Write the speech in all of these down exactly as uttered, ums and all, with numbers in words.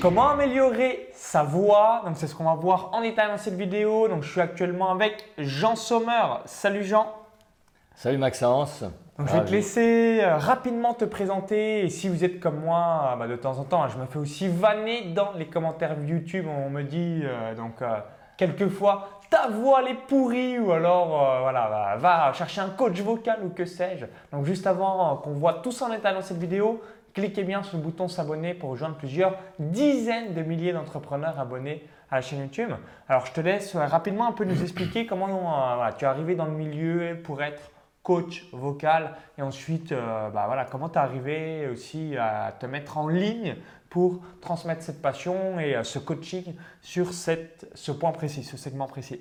Comment améliorer sa voix? Donc, c'est ce qu'on va voir en détail dans cette vidéo. Donc, je suis actuellement avec Jean Sommer. Salut Jean. Salut Maxence. Donc, je vais te laisser rapidement te présenter. Et si vous êtes comme moi, bah, de temps en temps, je me fais aussi vanner dans les commentaires YouTube. On me dit euh, donc euh, quelquefois ta voix elle est pourrie ou alors euh, voilà, bah, va chercher un coach vocal ou que sais-je. Donc, juste avant euh, qu'on voit tout ça en détail dans cette vidéo, cliquez bien sur le bouton s'abonner pour rejoindre plusieurs dizaines de milliers d'entrepreneurs abonnés à la chaîne YouTube. Alors, je te laisse rapidement un peu nous expliquer comment euh, voilà, tu es arrivé dans le milieu pour être coach vocal et ensuite euh, bah, voilà, comment tu es arrivé aussi à te mettre en ligne pour transmettre cette passion et euh, ce coaching sur cette, ce point précis, ce segment précis.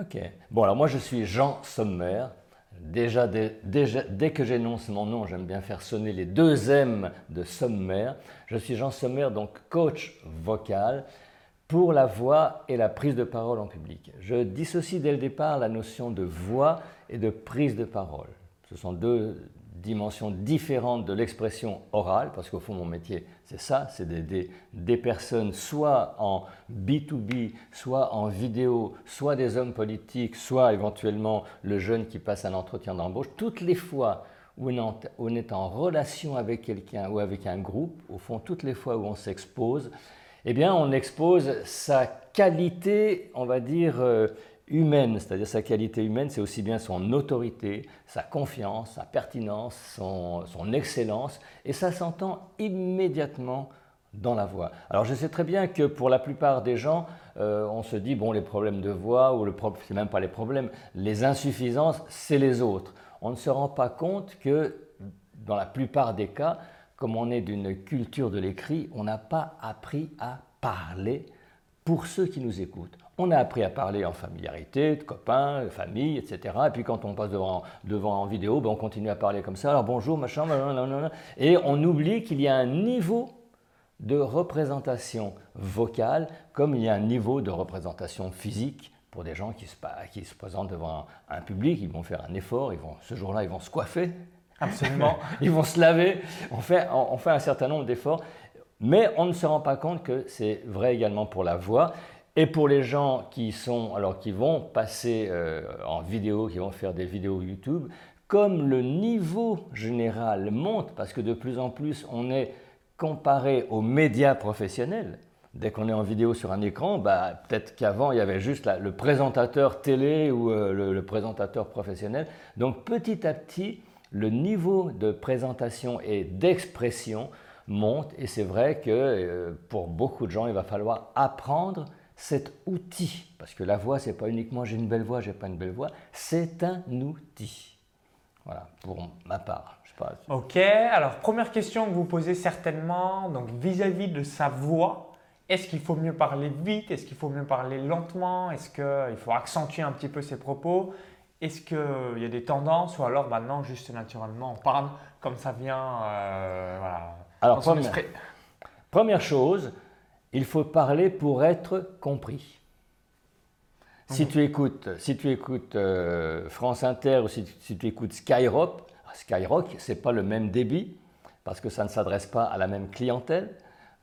Ok. Bon, alors moi, je suis Jean Sommer. Déjà, dès, déjà, dès que j'énonce mon nom, j'aime bien faire sonner les deux M de Sommer. Je suis Jean Sommer, donc coach vocal pour la voix et la prise de parole en public. Je dissocie dès le départ la notion de voix et de prise de parole. Ce sont deux dimensions différentes de l'expression orale, parce qu'au fond, mon métier, c'est ça, c'est d'aider des personnes soit en B deux B, soit en vidéo, soit des hommes politiques, soit éventuellement le jeune qui passe un entretien d'embauche. Toutes les fois où on est en relation avec quelqu'un ou avec un groupe, au fond, toutes les fois où on s'expose, eh bien, on expose sa qualité, on va dire, euh, humaine, c'est-à-dire sa qualité humaine, c'est aussi bien son autorité, sa confiance, sa pertinence, son, son excellence, et ça s'entend immédiatement dans la voix. Alors, je sais très bien que pour la plupart des gens, euh, on se dit, bon, les problèmes de voix, ou le pro- c'est même pas les problèmes, les insuffisances, c'est les autres. On ne se rend pas compte que dans la plupart des cas, comme on est d'une culture de l'écrit, on n'a pas appris à parler pour ceux qui nous écoutent. On a appris à parler en familiarité, de copains, de famille, et cetera. Et puis quand on passe devant, devant en vidéo, ben on continue à parler comme ça. Alors bonjour, machin, blablabla. Et on oublie qu'il y a un niveau de représentation vocale comme il y a un niveau de représentation physique. Pour des gens qui se, qui se présentent devant un public, ils vont faire un effort, ils vont, ce jour-là, ils vont se coiffer. Absolument. Ils vont se laver. On fait, on, on fait un certain nombre d'efforts, mais on ne se rend pas compte que c'est vrai également pour la voix. Et pour les gens qui, sont, alors, qui vont passer euh, en vidéo, qui vont faire des vidéos YouTube, comme le niveau général monte, parce que de plus en plus on est comparé aux médias professionnels, dès qu'on est en vidéo sur un écran, bah, peut-être qu'avant il y avait juste la, le présentateur télé ou euh, le, le présentateur professionnel. Donc petit à petit, le niveau de présentation et d'expression monte et c'est vrai que euh, pour beaucoup de gens, il va falloir apprendre cet outil, parce que la voix, ce n'est pas uniquement j'ai une belle voix, j'ai pas une belle voix, c'est un outil. Voilà, pour ma part, je sais pas. Ok, alors première question que vous posez certainement, donc vis-à-vis de sa voix, est-ce qu'il faut mieux parler vite? Est-ce qu'il faut mieux parler lentement? Est-ce qu'il faut accentuer un petit peu ses propos? Est-ce qu'il y a des tendances ou alors maintenant, juste naturellement, on parle comme ça vient euh, voilà. Alors, première, première chose, il faut parler pour être compris. Si mmh. tu écoutes, si tu écoutes euh, France Inter ou si tu, si tu écoutes Skyrock, Skyrock, ce n'est pas le même débit parce que ça ne s'adresse pas à la même clientèle.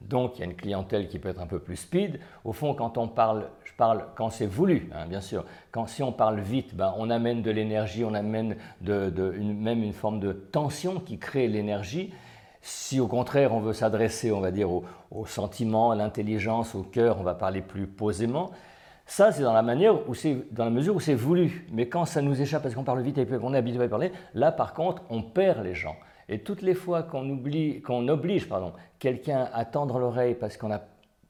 Donc, il y a une clientèle qui peut être un peu plus speed. Au fond, quand on parle, je parle quand c'est voulu, hein, bien sûr. Quand, si on parle vite, ben, on amène de l'énergie, on amène de, de, une, même une forme de tension qui crée l'énergie. Si au contraire, on veut s'adresser, on va dire, au, au sentiment, à l'intelligence, au cœur, on va parler plus posément. Ça, c'est dans la manière où c'est, dans la mesure où c'est voulu. Mais quand ça nous échappe parce qu'on parle vite et qu'on est habitué à parler, là, par contre, on perd les gens. Et toutes les fois qu'on oublie, qu'on oblige, pardon, quelqu'un à tendre l'oreille parce qu'on n'a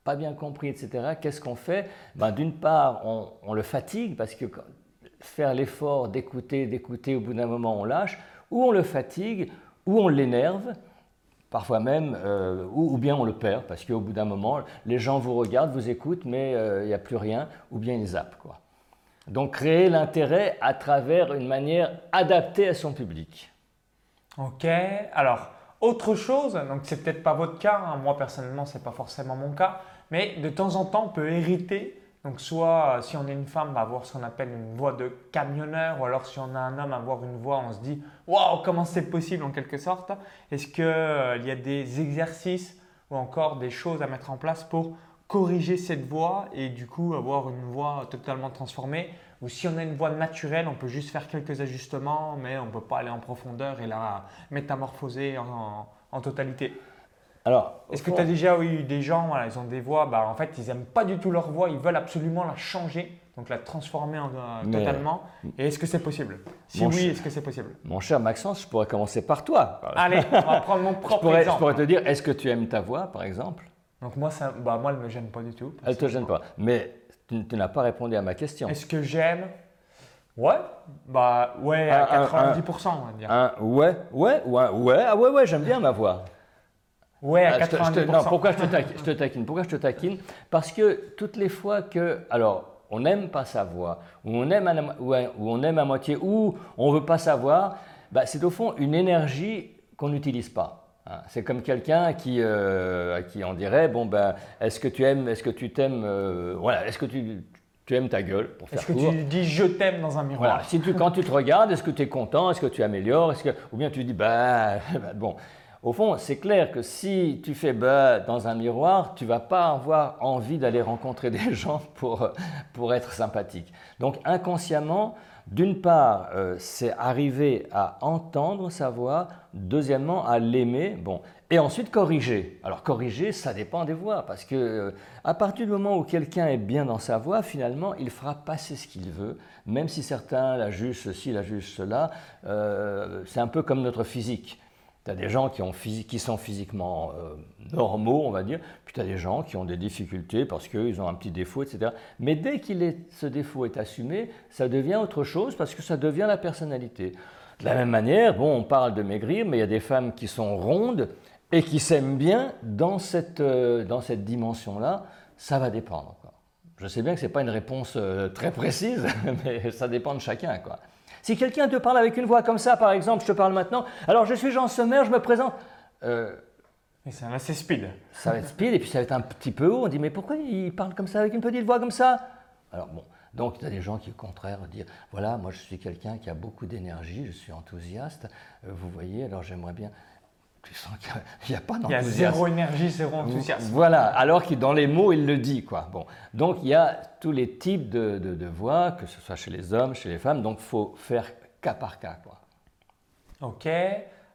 pas bien compris, et cetera, qu'est-ce qu'on fait? Ben, d'une part, on, on le fatigue parce que quand, faire l'effort d'écouter, d'écouter, au bout d'un moment, on lâche. Ou on le fatigue, ou on l'énerve. Parfois même, euh, ou, ou bien on le perd, parce qu'au bout d'un moment, les gens vous regardent, vous écoutent, mais il euh, n'y a plus rien, ou bien ils zappent, quoi. Donc, créer l'intérêt à travers une manière adaptée à son public. Ok. Alors, autre chose, donc c'est peut-être pas votre cas, hein, moi personnellement, ce n'est pas forcément mon cas, mais de temps en temps, on peut hériter. Donc, soit euh, si on est une femme, on va avoir ce qu'on appelle une voix de camionneur, ou alors si on a un homme, avoir une voix, on se dit « Waouh, comment c'est possible » en quelque sorte. Est-ce qu'il euh, y a des exercices ou encore des choses à mettre en place pour corriger cette voix et du coup avoir une voix totalement transformée. Ou si on a une voix naturelle, on peut juste faire quelques ajustements, mais on ne peut pas aller en profondeur et la métamorphoser en, en totalité. Alors, est-ce que tu as déjà eu des gens, voilà, ils ont des voix, bah, en fait, ils n'aiment pas du tout leur voix, ils veulent absolument la changer, donc la transformer en, euh, totalement. Et est-ce que c'est possible? Si oui, cher, est-ce que c'est possible? Mon cher Maxence, je pourrais commencer par toi. Allez, on va prendre mon propre je pourrais, exemple. Je pourrais te dire, est-ce que tu aimes ta voix, par exemple? Donc moi, ça, bah, moi, elle ne me gêne pas du tout. Elle ne te gêne pas, mais tu, tu n'as pas répondu à ma question. Est-ce que j'aime? Ouais, bah ouais, un, à quatre-vingt-dix pour cent, un, on va dire. Un, ouais, ouais, ouais, ouais, ah ouais, ouais, j'aime bien ma voix. Ouais, à quatre-vingt-dix pour cent. Je te, non, pourquoi je te, taquine, je te taquine Pourquoi je te taquine? Parce que toutes les fois que, alors, on n'aime pas sa voix, ou on aime à, ou on aime à moitié, ou on ne veut pas savoir, bah, c'est au fond une énergie qu'on n'utilise pas. C'est comme quelqu'un qui, euh, à qui on dirait, bon ben, est-ce que tu aimes, est-ce que tu t'aimes, euh, voilà, est-ce que tu, tu aimes ta gueule pour faire court. Est-ce que tu dis je t'aime dans un miroir? Voilà. Si tu, quand tu te regardes, est-ce que tu es content? Est-ce que tu améliores? Est-ce que, ou bien tu dis bah, bah bon. Au fond, c'est clair que si tu fais bah dans un miroir, tu ne vas pas avoir envie d'aller rencontrer des gens pour, pour être sympathique. Donc inconsciemment, d'une part, euh, c'est arriver à entendre sa voix, deuxièmement, à l'aimer, bon, et ensuite corriger. Alors corriger, ça dépend des voix, parce que euh, à partir du moment où quelqu'un est bien dans sa voix, finalement, il fera passer ce qu'il veut, même si certains la jugent ceci, la jugent cela. Euh, c'est un peu comme notre physique. Tu as des gens qui, ont, qui sont physiquement euh, normaux, on va dire, puis tu as des gens qui ont des difficultés parce qu'ils ont un petit défaut, et cetera. Mais dès que ce défaut est assumé, ça devient autre chose parce que ça devient la personnalité. De la même manière, bon, on parle de maigrir, mais il y a des femmes qui sont rondes et qui s'aiment bien dans cette, euh, dans cette dimension-là. Ça va dépendre, quoi. Je sais bien que ce n'est pas une réponse euh, très précise, mais ça dépend de chacun, quoi. Si quelqu'un te parle avec une voix comme ça, par exemple, je te parle maintenant, alors je suis Jean Sommer, je me présente. Euh, mais ça va assez speed. Ça va être speed et puis ça va être un petit peu haut. On dit mais pourquoi il parle comme ça, avec une petite voix comme ça? Alors bon, donc tu as des gens qui au contraire disent voilà, moi je suis quelqu'un qui a beaucoup d'énergie, je suis enthousiaste, euh, vous voyez, alors j'aimerais bien… Tu sens qu'il n'y a, a pas d'enthousiasme. Il y a zéro énergie, zéro enthousiasme. Voilà, alors que dans les mots, il le dit, quoi. Bon. Donc, il y a tous les types de, de, de voix, que ce soit chez les hommes, chez les femmes. Donc, il faut faire cas par cas, quoi. OK.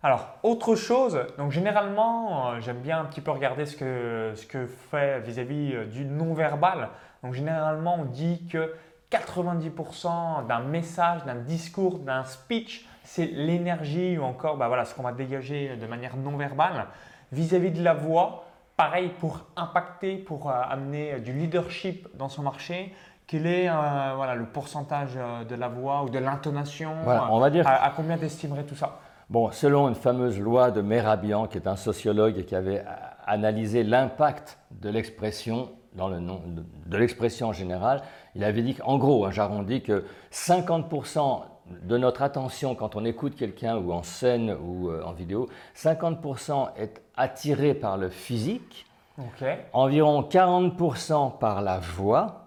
Alors, autre chose. Donc, généralement, euh, j'aime bien un petit peu regarder ce que, ce que fait vis-à-vis du non-verbal. Donc, généralement, on dit que quatre-vingt-dix pour cent d'un message, d'un discours, d'un speech, c'est l'énergie ou encore bah voilà, ce qu'on va dégager de manière non verbale. Vis-à-vis de la voix, pareil pour impacter, pour euh, amener du leadership dans son marché, quel est euh, voilà, le pourcentage de la voix ou de l'intonation? Voilà, on va dire... à, à combien t'estimerais tout ça? Bon, selon une fameuse loi de Mehrabian, qui est un sociologue et qui avait analysé l'impact de l'expression dans le nom, de, de l'expression en général, il avait dit qu'en gros, hein, j'arrondis que cinquante pour cent de notre attention quand on écoute quelqu'un ou en scène ou euh, en vidéo, cinquante pour cent est attiré par le physique, okay. Environ quarante pour cent par la voix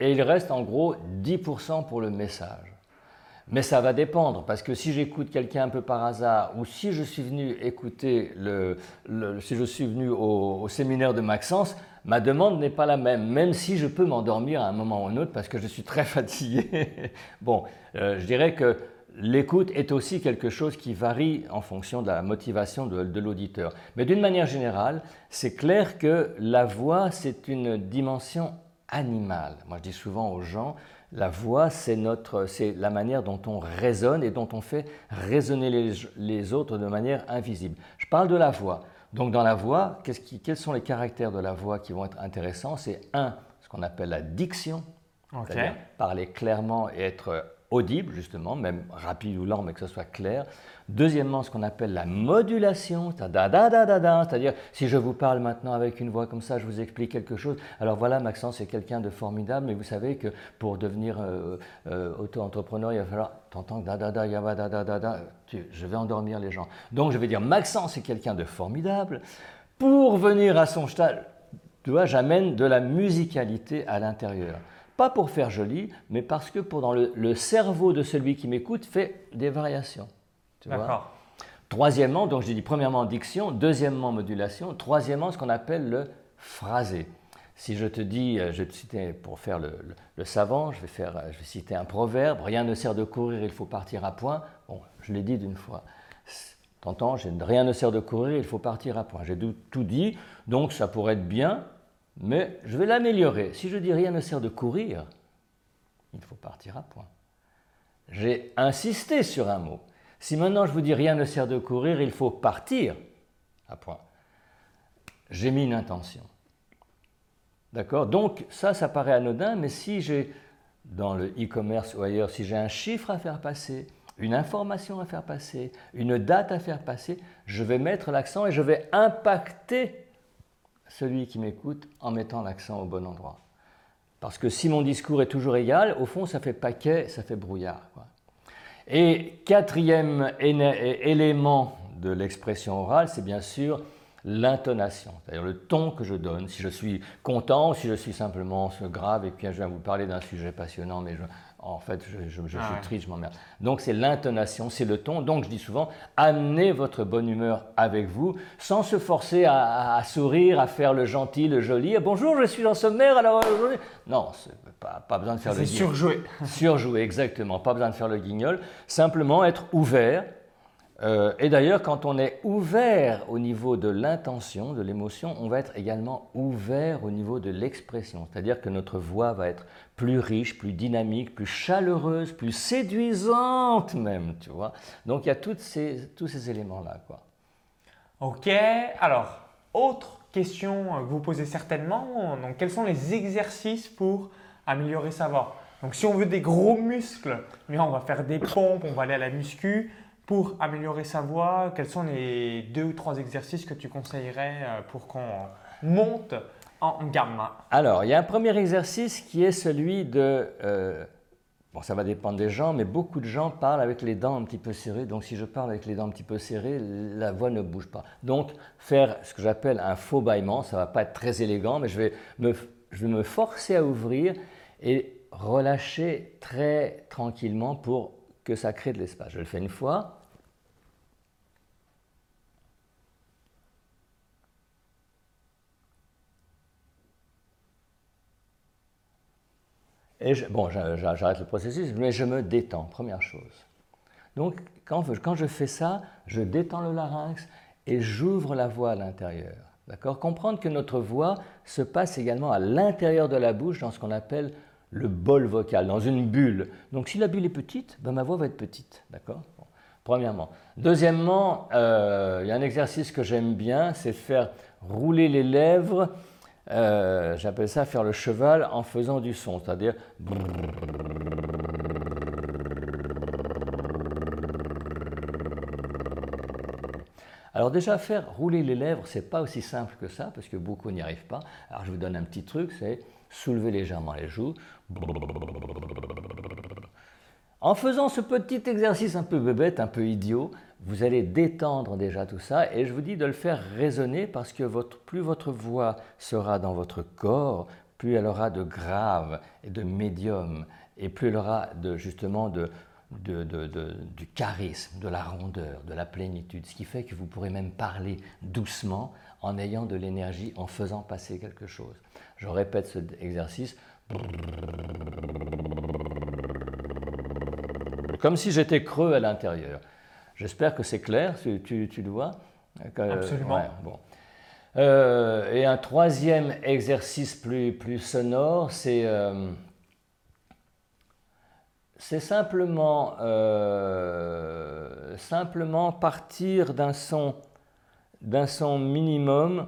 et il reste en gros dix pour cent pour le message. Mais ça va dépendre parce que si j'écoute quelqu'un un peu par hasard ou si je suis venu écouter le, le si je suis venu au, au séminaire de Maxence, ma demande n'est pas la même, même si je peux m'endormir à un moment ou un autre parce que je suis très fatigué. Bon, euh, je dirais que l'écoute est aussi quelque chose qui varie en fonction de la motivation de, de l'auditeur. Mais d'une manière générale, c'est clair que la voix, c'est une dimension animale. Moi, je dis souvent aux gens, la voix, c'est notre, c'est la manière dont on résonne et dont on fait résonner les, les autres de manière invisible. Je parle de la voix. Donc dans la voix, qu'est-ce qui, quels sont les caractères de la voix qui vont être intéressants? C'est un, ce qu'on appelle la diction, okay. C'est-à-dire parler clairement et être audible justement, même rapide ou lent, mais que ce soit clair. Deuxièmement, ce qu'on appelle la modulation, c'est-à-dire si je vous parle maintenant avec une voix comme ça, je vous explique quelque chose. Alors voilà, Maxence, c'est quelqu'un de formidable, mais vous savez que pour devenir euh, euh, auto-entrepreneur, il va falloir… T'entends da da da yaba da da da da, tu, je vais endormir les gens. Donc je vais dire Maxence, c'est quelqu'un de formidable. Pour venir à son stade, tu vois, j'amène de la musicalité à l'intérieur. Pas pour faire joli, mais parce que pour dans le, le cerveau de celui qui m'écoute fait des variations. Tu D'accord. Vois? Troisièmement, donc je dis premièrement diction, deuxièmement modulation, troisièmement ce qu'on appelle le phrasé. Si je te dis, je vais te citer pour faire le, le, le savant, je vais, faire, je vais citer un proverbe, rien ne sert de courir, il faut partir à point. Bon, je l'ai dit d'une fois. T'entends, rien ne sert de courir, il faut partir à point. J'ai tout dit, donc ça pourrait être bien, mais je vais l'améliorer. Si je dis rien ne sert de courir, il faut partir à point. J'ai insisté sur un mot. Si maintenant je vous dis rien ne sert de courir, il faut partir à point. J'ai mis une intention. D'accord? Donc ça, ça paraît anodin, mais si j'ai, dans le e-commerce ou ailleurs, si j'ai un chiffre à faire passer, une information à faire passer, une date à faire passer, je vais mettre l'accent et je vais impacter celui qui m'écoute en mettant l'accent au bon endroit. Parce que si mon discours est toujours égal, au fond, ça fait paquet, ça fait brouillard, quoi. Et quatrième élément de l'expression orale, c'est bien sûr l'intonation, c'est-à-dire le ton que je donne. Si je suis content, si je suis simplement grave et puis je viens vous parler d'un sujet passionnant, mais je, en fait, je, je, je ah suis ouais. triste, je m'emmerde. Donc c'est l'intonation, c'est le ton. Donc je dis souvent, amenez votre bonne humeur avec vous, sans se forcer à, à, à sourire, à faire le gentil, le joli. Et bonjour, je suis Jean Sommer, alors aujourd'hui... Non, pas, pas besoin de faire le guignol. C'est surjoué. Surjoué, exactement. Pas besoin de faire le guignol. Simplement être ouvert. Euh, et d'ailleurs, quand on est ouvert au niveau de l'intention, de l'émotion, on va être également ouvert au niveau de l'expression. C'est-à-dire que notre voix va être plus riche, plus dynamique, plus chaleureuse, plus séduisante même, tu vois. Donc, il y a toutes ces, tous ces éléments-là, quoi. Ok. Alors, autre question que vous posez certainement, donc, quels sont les exercices pour améliorer sa voix? Donc, si on veut des gros muscles, on va faire des pompes, on va aller à la muscu. Pour améliorer sa voix, quels sont les deux ou trois exercices que tu conseillerais pour qu'on monte en gamme? Alors, il y a un premier exercice qui est celui de… Euh, bon, ça va dépendre des gens, mais beaucoup de gens parlent avec les dents un petit peu serrées. Donc, si je parle avec les dents un petit peu serrées, la voix ne bouge pas. Donc, faire ce que j'appelle un faux bâillement, ça ne va pas être très élégant, mais je vais me, je vais me forcer à ouvrir et relâcher très tranquillement pour que ça crée de l'espace. Je le fais une fois. Et je, bon, j'arrête le processus, mais je me détends, première chose. Donc, quand, quand je fais ça, je détends le larynx et j'ouvre la voix à l'intérieur. D'accord? Comprendre que notre voix se passe également à l'intérieur de la bouche, dans ce qu'on appelle le bol vocal, dans une bulle. Donc, si la bulle est petite, ben, ma voix va être petite. D'accord? Bon, premièrement. Deuxièmement, euh, il y a un exercice que j'aime bien, c'est faire rouler les lèvres. Euh, j'appelle ça faire le cheval en faisant du son, c'est-à-dire alors déjà faire rouler les lèvres, c'est pas aussi simple que ça parce que beaucoup n'y arrivent pas. Alors je vous donne un petit truc, c'est soulever légèrement les joues en faisant ce petit exercice un peu bébête, un peu idiot. Vous allez détendre déjà tout ça et je vous dis de le faire résonner parce que votre, plus votre voix sera dans votre corps, plus elle aura de grave et de médium et plus elle aura de, justement de, de, de, de, du charisme, de la rondeur, de la plénitude. Ce qui fait que vous pourrez même parler doucement en ayant de l'énergie, en faisant passer quelque chose. Je répète cet exercice. Comme si j'étais creux à l'intérieur. J'espère que c'est clair, tu, tu, tu le vois. Absolument. Euh, ouais, bon. euh, et un troisième exercice plus, plus sonore, c'est euh, simplement, euh, simplement partir d'un son, d'un son minimum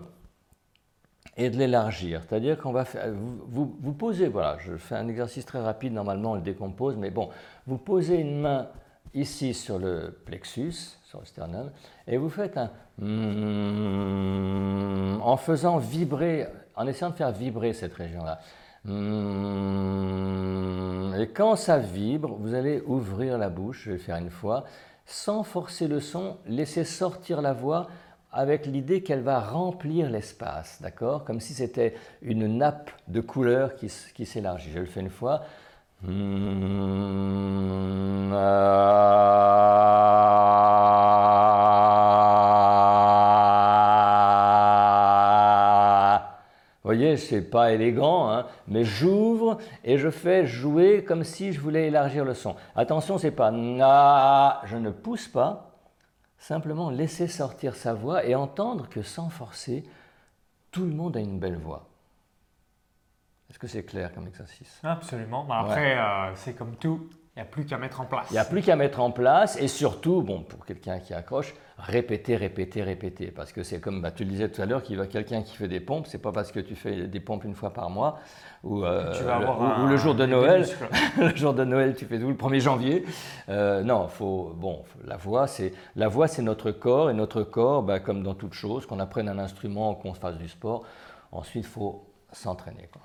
et de l'élargir. C'est-à-dire qu'on va faire, vous, vous, vous posez, voilà, je fais un exercice très rapide, normalement on le décompose, mais bon, vous posez une main ici sur le plexus, sur le sternum, et vous faites un mm, en faisant vibrer, en essayant de faire vibrer cette région-là. Mm, et quand ça vibre, vous allez ouvrir la bouche, je vais faire une fois, sans forcer le son, laissez sortir la voix avec l'idée qu'elle va remplir l'espace, d'accord? Comme si c'était une nappe de couleurs qui, qui s'élargit. Je le fais une fois. Mmh. Ah. c'est pas élégant, hein, mais j'ouvre et je fais jouer comme si je voulais élargir le son. Attention, c'est pas na, je ne pousse pas, simplement laisser sortir sa voix et entendre que sans forcer, tout le monde a une belle voix. Est-ce que c'est clair comme exercice? Absolument. Bah après, ouais. euh, c'est comme tout, il n'y a plus qu'à mettre en place. Il n'y a plus qu'à mettre en place et surtout, bon, pour quelqu'un qui accroche, répéter, répéter, répéter. Parce que c'est comme bah, tu le disais tout à l'heure, qu'il y a quelqu'un qui fait des pompes, c'est pas parce que tu fais des pompes une fois par mois ou, euh, tu vas le, avoir ou, un, ou le jour de Noël, le jour de Noël tu fais tout le premier janvier. Euh, non, faut, bon, la voix, c'est la voix, c'est notre corps et notre corps, bah, comme dans toute chose, qu'on apprenne un instrument, qu'on fasse du sport, ensuite il faut s'entraîner, quoi.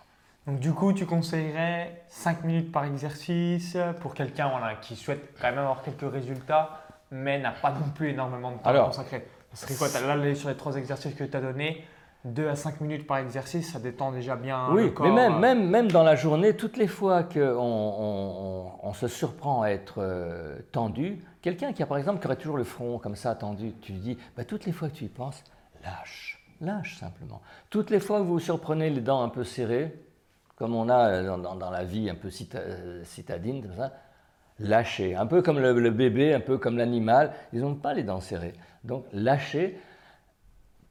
Donc du coup, tu conseillerais cinq minutes par exercice pour quelqu'un voilà, qui souhaite quand même avoir quelques résultats, mais n'a pas non plus énormément de temps Alors, consacré. Ce serait quoi, là, sur les trois exercices que tu as donnés, deux à cinq minutes par exercice, ça détend déjà bien oui, le corps. Oui, mais même, même, même dans la journée, toutes les fois qu'on on, on se surprend à être euh, tendu, quelqu'un qui a par exemple qui aurait toujours le front comme ça tendu, tu dis, bah, toutes les fois que tu y penses, lâche, lâche simplement. Toutes les fois que vous vous surprenez les dents un peu serrées, comme on a dans, dans, dans la vie un peu cita, citadine, comme ça, lâcher. Un peu comme le, le bébé, un peu comme l'animal, ils n'ont pas les dents serrées. Donc lâcher,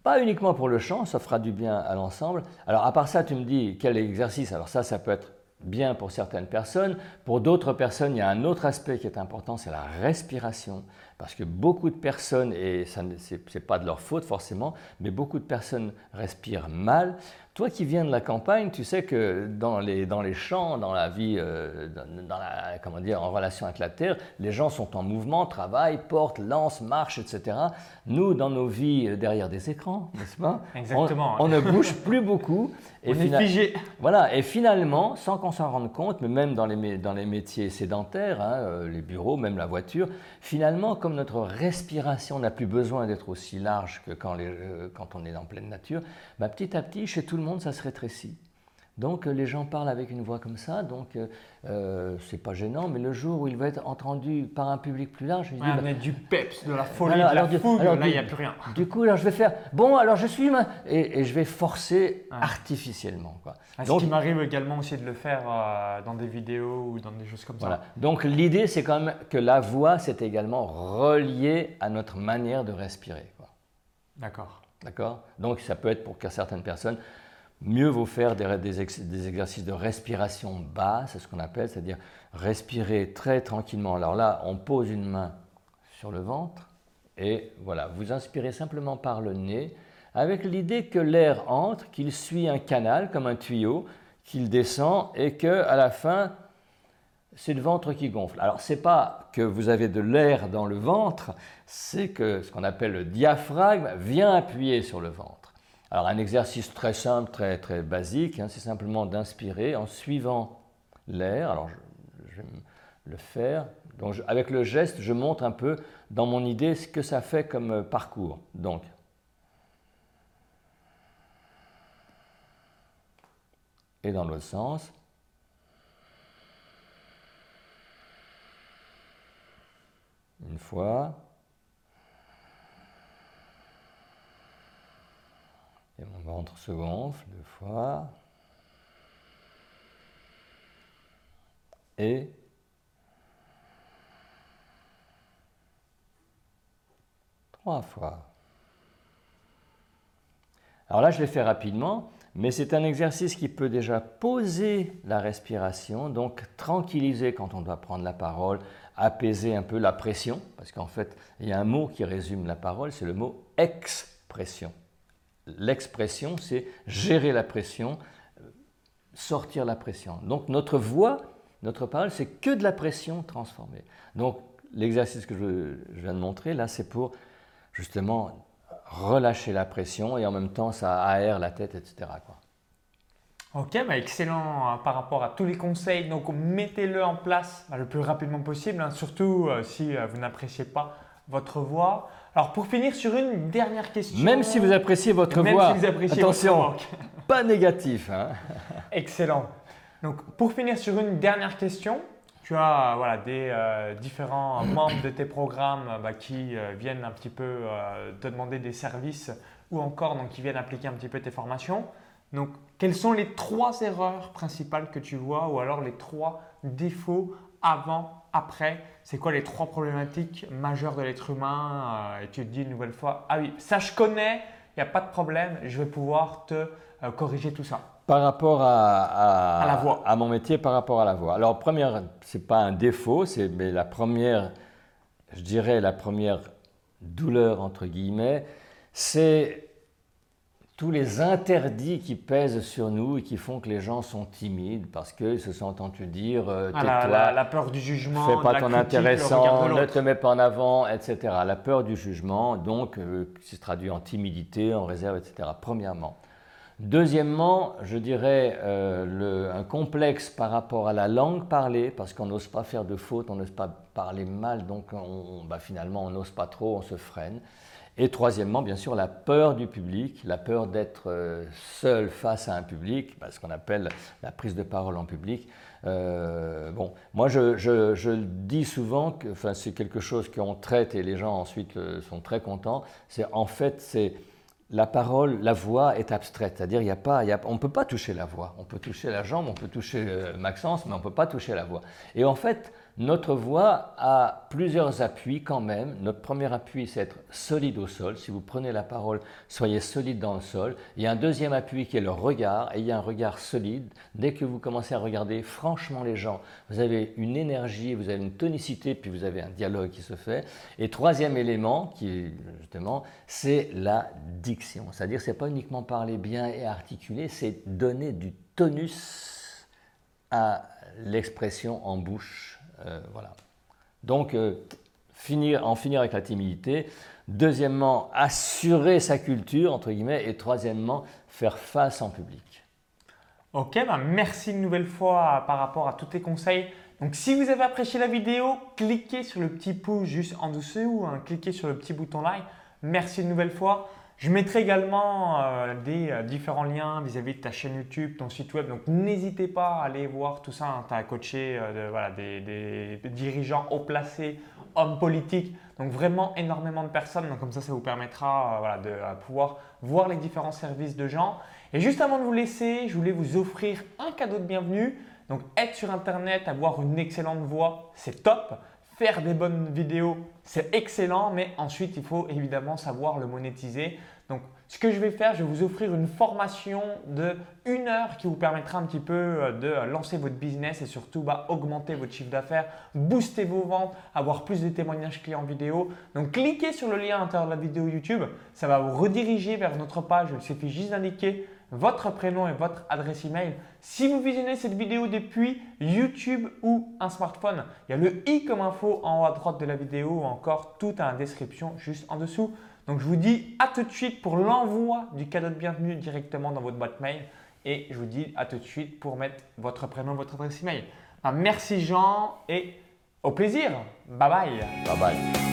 pas uniquement pour le chant, ça fera du bien à l'ensemble. Alors à part ça, tu me dis quel exercice. Alors ça, ça peut être bien pour certaines personnes. Pour d'autres personnes, il y a un autre aspect qui est important, c'est la respiration. Parce que beaucoup de personnes, et ce n'est pas de leur faute forcément, mais beaucoup de personnes respirent mal. Toi qui viens de la campagne, tu sais que dans les, dans les champs, dans la vie, euh, dans, dans la, comment dire, en relation avec la terre, les gens sont en mouvement, travaillent, portent, lancent, marchent, et cetera. Nous, dans nos vies derrière des écrans, n'est-ce pas? Exactement. On, on ne bouge plus beaucoup. Et on est figé. Voilà, et finalement, sans qu'on s'en rende compte, mais même dans les, dans les métiers sédentaires, hein, les bureaux, même la voiture, finalement, comme notre respiration n'a plus besoin d'être aussi large que quand, les, euh, quand on est en pleine nature, bah, petit à petit, chez tout le monde, ça se rétrécit. Donc, les gens parlent avec une voix comme ça, donc euh, c'est pas gênant, mais le jour où il va être entendu par un public plus large, je dis… Ouais, on bah, est du peps, de la folie, alors, de alors, la fougue, alors, là, il n'y a plus rien. Du coup, alors, je vais faire… Bon, alors, je suis… Et, et je vais forcer ouais. artificiellement, quoi. Ah, donc, ce qui m'arrive également aussi de le faire euh, dans des vidéos ou dans des choses comme voilà. ça. Donc, l'idée, c'est quand même que la voix, c'est également relié à notre manière de respirer, quoi. D'accord. D'accord ? Donc, ça peut être pour certaines personnes… Mieux vaut faire des, des, ex, des exercices de respiration basse, c'est ce qu'on appelle, c'est-à-dire respirer très tranquillement. Alors là, on pose une main sur le ventre et voilà, vous inspirez simplement par le nez avec l'idée que l'air entre, qu'il suit un canal comme un tuyau, qu'il descend et qu'à la fin, c'est le ventre qui gonfle. Alors, ce n'est pas que vous avez de l'air dans le ventre, c'est que ce qu'on appelle le diaphragme vient appuyer sur le ventre. Alors, un exercice très simple, très, très basique, hein, c'est simplement d'inspirer en suivant l'air. Alors, je, je vais le faire. Donc, je, avec le geste, je montre un peu dans mon idée ce que ça fait comme parcours. Donc, et dans l'autre sens. Une fois. Et mon ventre se gonfle deux fois. Et trois fois. Alors là, je l'ai fait rapidement, mais c'est un exercice qui peut déjà poser la respiration, donc tranquilliser quand on doit prendre la parole, apaiser un peu la pression, parce qu'en fait, il y a un mot qui résume la parole, c'est le mot expression. L'expression, c'est gérer la pression, sortir la pression. Donc, notre voix, notre parole, c'est que de la pression transformée. Donc, l'exercice que je, je viens de montrer, là, c'est pour justement relâcher la pression et en même temps, ça aère la tête, et cetera, quoi. Ok, bah excellent hein, par rapport à tous les conseils. Donc, mettez-le en place bah, le plus rapidement possible, hein, surtout euh, si euh, vous n'appréciez pas votre voix. Alors, pour finir sur une dernière question… Même si vous appréciez votre même voix, si vous appréciez attention, votre voix. Pas négatif. Hein. Excellent. Donc, pour finir sur une dernière question, tu as voilà, des euh, différents membres de tes programmes bah, qui euh, viennent un petit peu euh, te demander des services ou encore donc, qui viennent appliquer un petit peu tes formations. Donc, quelles sont les trois erreurs principales que tu vois ou alors les trois défauts avant, après? C'est quoi les trois problématiques majeures de l'être humain? euh, Et tu te dis une nouvelle fois, ah oui, ça je connais, il n'y a pas de problème, je vais pouvoir te euh, corriger tout ça. Par rapport à, à, à, la voix. à mon métier, par rapport à la voix. Alors, première, ce n'est pas un défaut, mais la première, je dirais la première douleur entre guillemets, c'est tous les interdits qui pèsent sur nous et qui font que les gens sont timides parce qu'ils se sont entendus dire euh, « tais-toi, ah, la, la peur du jugement, fais pas ton intéressant, ne te mets pas en avant, et cetera » La peur du jugement, donc, euh, qui se traduit en timidité, en réserve, et cetera, premièrement. Deuxièmement, je dirais euh, le, un complexe par rapport à la langue parlée parce qu'on n'ose pas faire de fautes, on n'ose pas parler mal, donc on, bah, finalement, on n'ose pas trop, on se freine. Et troisièmement, bien sûr, la peur du public, la peur d'être seul face à un public, ce qu'on appelle la prise de parole en public. Euh, bon, moi, je, je, je dis souvent, que, enfin, c'est quelque chose qu'on traite et les gens ensuite sont très contents. C'est en fait, c'est la parole, la voix est abstraite, c'est-à-dire il y a pas, il y a, on ne peut pas toucher la voix. On peut toucher la jambe, on peut toucher Maxence, mais on ne peut pas toucher la voix. Et en fait, notre voix a plusieurs appuis quand même. Notre premier appui, c'est être solide au sol. Si vous prenez la parole, soyez solide dans le sol. Il y a un deuxième appui qui est le regard. Ayez un regard solide. Dès que vous commencez à regarder franchement les gens, vous avez une énergie, vous avez une tonicité, puis vous avez un dialogue qui se fait. Et troisième élément, qui est justement, c'est la diction. C'est-à-dire, c'est pas uniquement parler bien et articuler, c'est donner du tonus à l'expression en bouche. Euh, voilà. Donc, euh, finir, en finir avec la timidité. Deuxièmement, assurer sa culture, entre guillemets. Et troisièmement, faire face en public. Ok, bah merci une nouvelle fois par rapport à tous tes conseils. Donc, si vous avez apprécié la vidéo, cliquez sur le petit pouce juste en dessous, hein, cliquez sur le petit bouton like. Merci une nouvelle fois. Je mettrai également euh, des euh, différents liens vis-à-vis de ta chaîne YouTube, ton site web. Donc, n'hésitez pas à aller voir tout ça. Hein. Tu as coaché euh, de, voilà, des, des, des dirigeants haut placés, hommes politiques. Donc, vraiment énormément de personnes. Donc, comme ça, ça vous permettra euh, voilà, de euh, pouvoir voir les différents services de Jean. Et juste avant de vous laisser, je voulais vous offrir un cadeau de bienvenue. Donc, être sur Internet, avoir une excellente voix, c'est top. Faire des bonnes vidéos, c'est excellent, mais ensuite, il faut évidemment savoir le monétiser. Donc, ce que je vais faire, je vais vous offrir une formation de une heure qui vous permettra un petit peu de lancer votre business et surtout bah, augmenter votre chiffre d'affaires, booster vos ventes, avoir plus de témoignages clients vidéo. Donc, cliquez sur le lien à l'intérieur de la vidéo YouTube. Ça va vous rediriger vers notre page. Il suffit juste d'indiquer votre prénom et votre adresse email. Si vous visionnez cette vidéo depuis YouTube ou un smartphone, il y a le i comme info en haut à droite de la vidéo ou encore tout à la description juste en dessous. Donc, je vous dis à tout de suite pour l'envoi du cadeau de bienvenue directement dans votre boîte mail et je vous dis à tout de suite pour mettre votre prénom, votre adresse email. Enfin, merci Jean et au plaisir. Bye bye. Bye bye.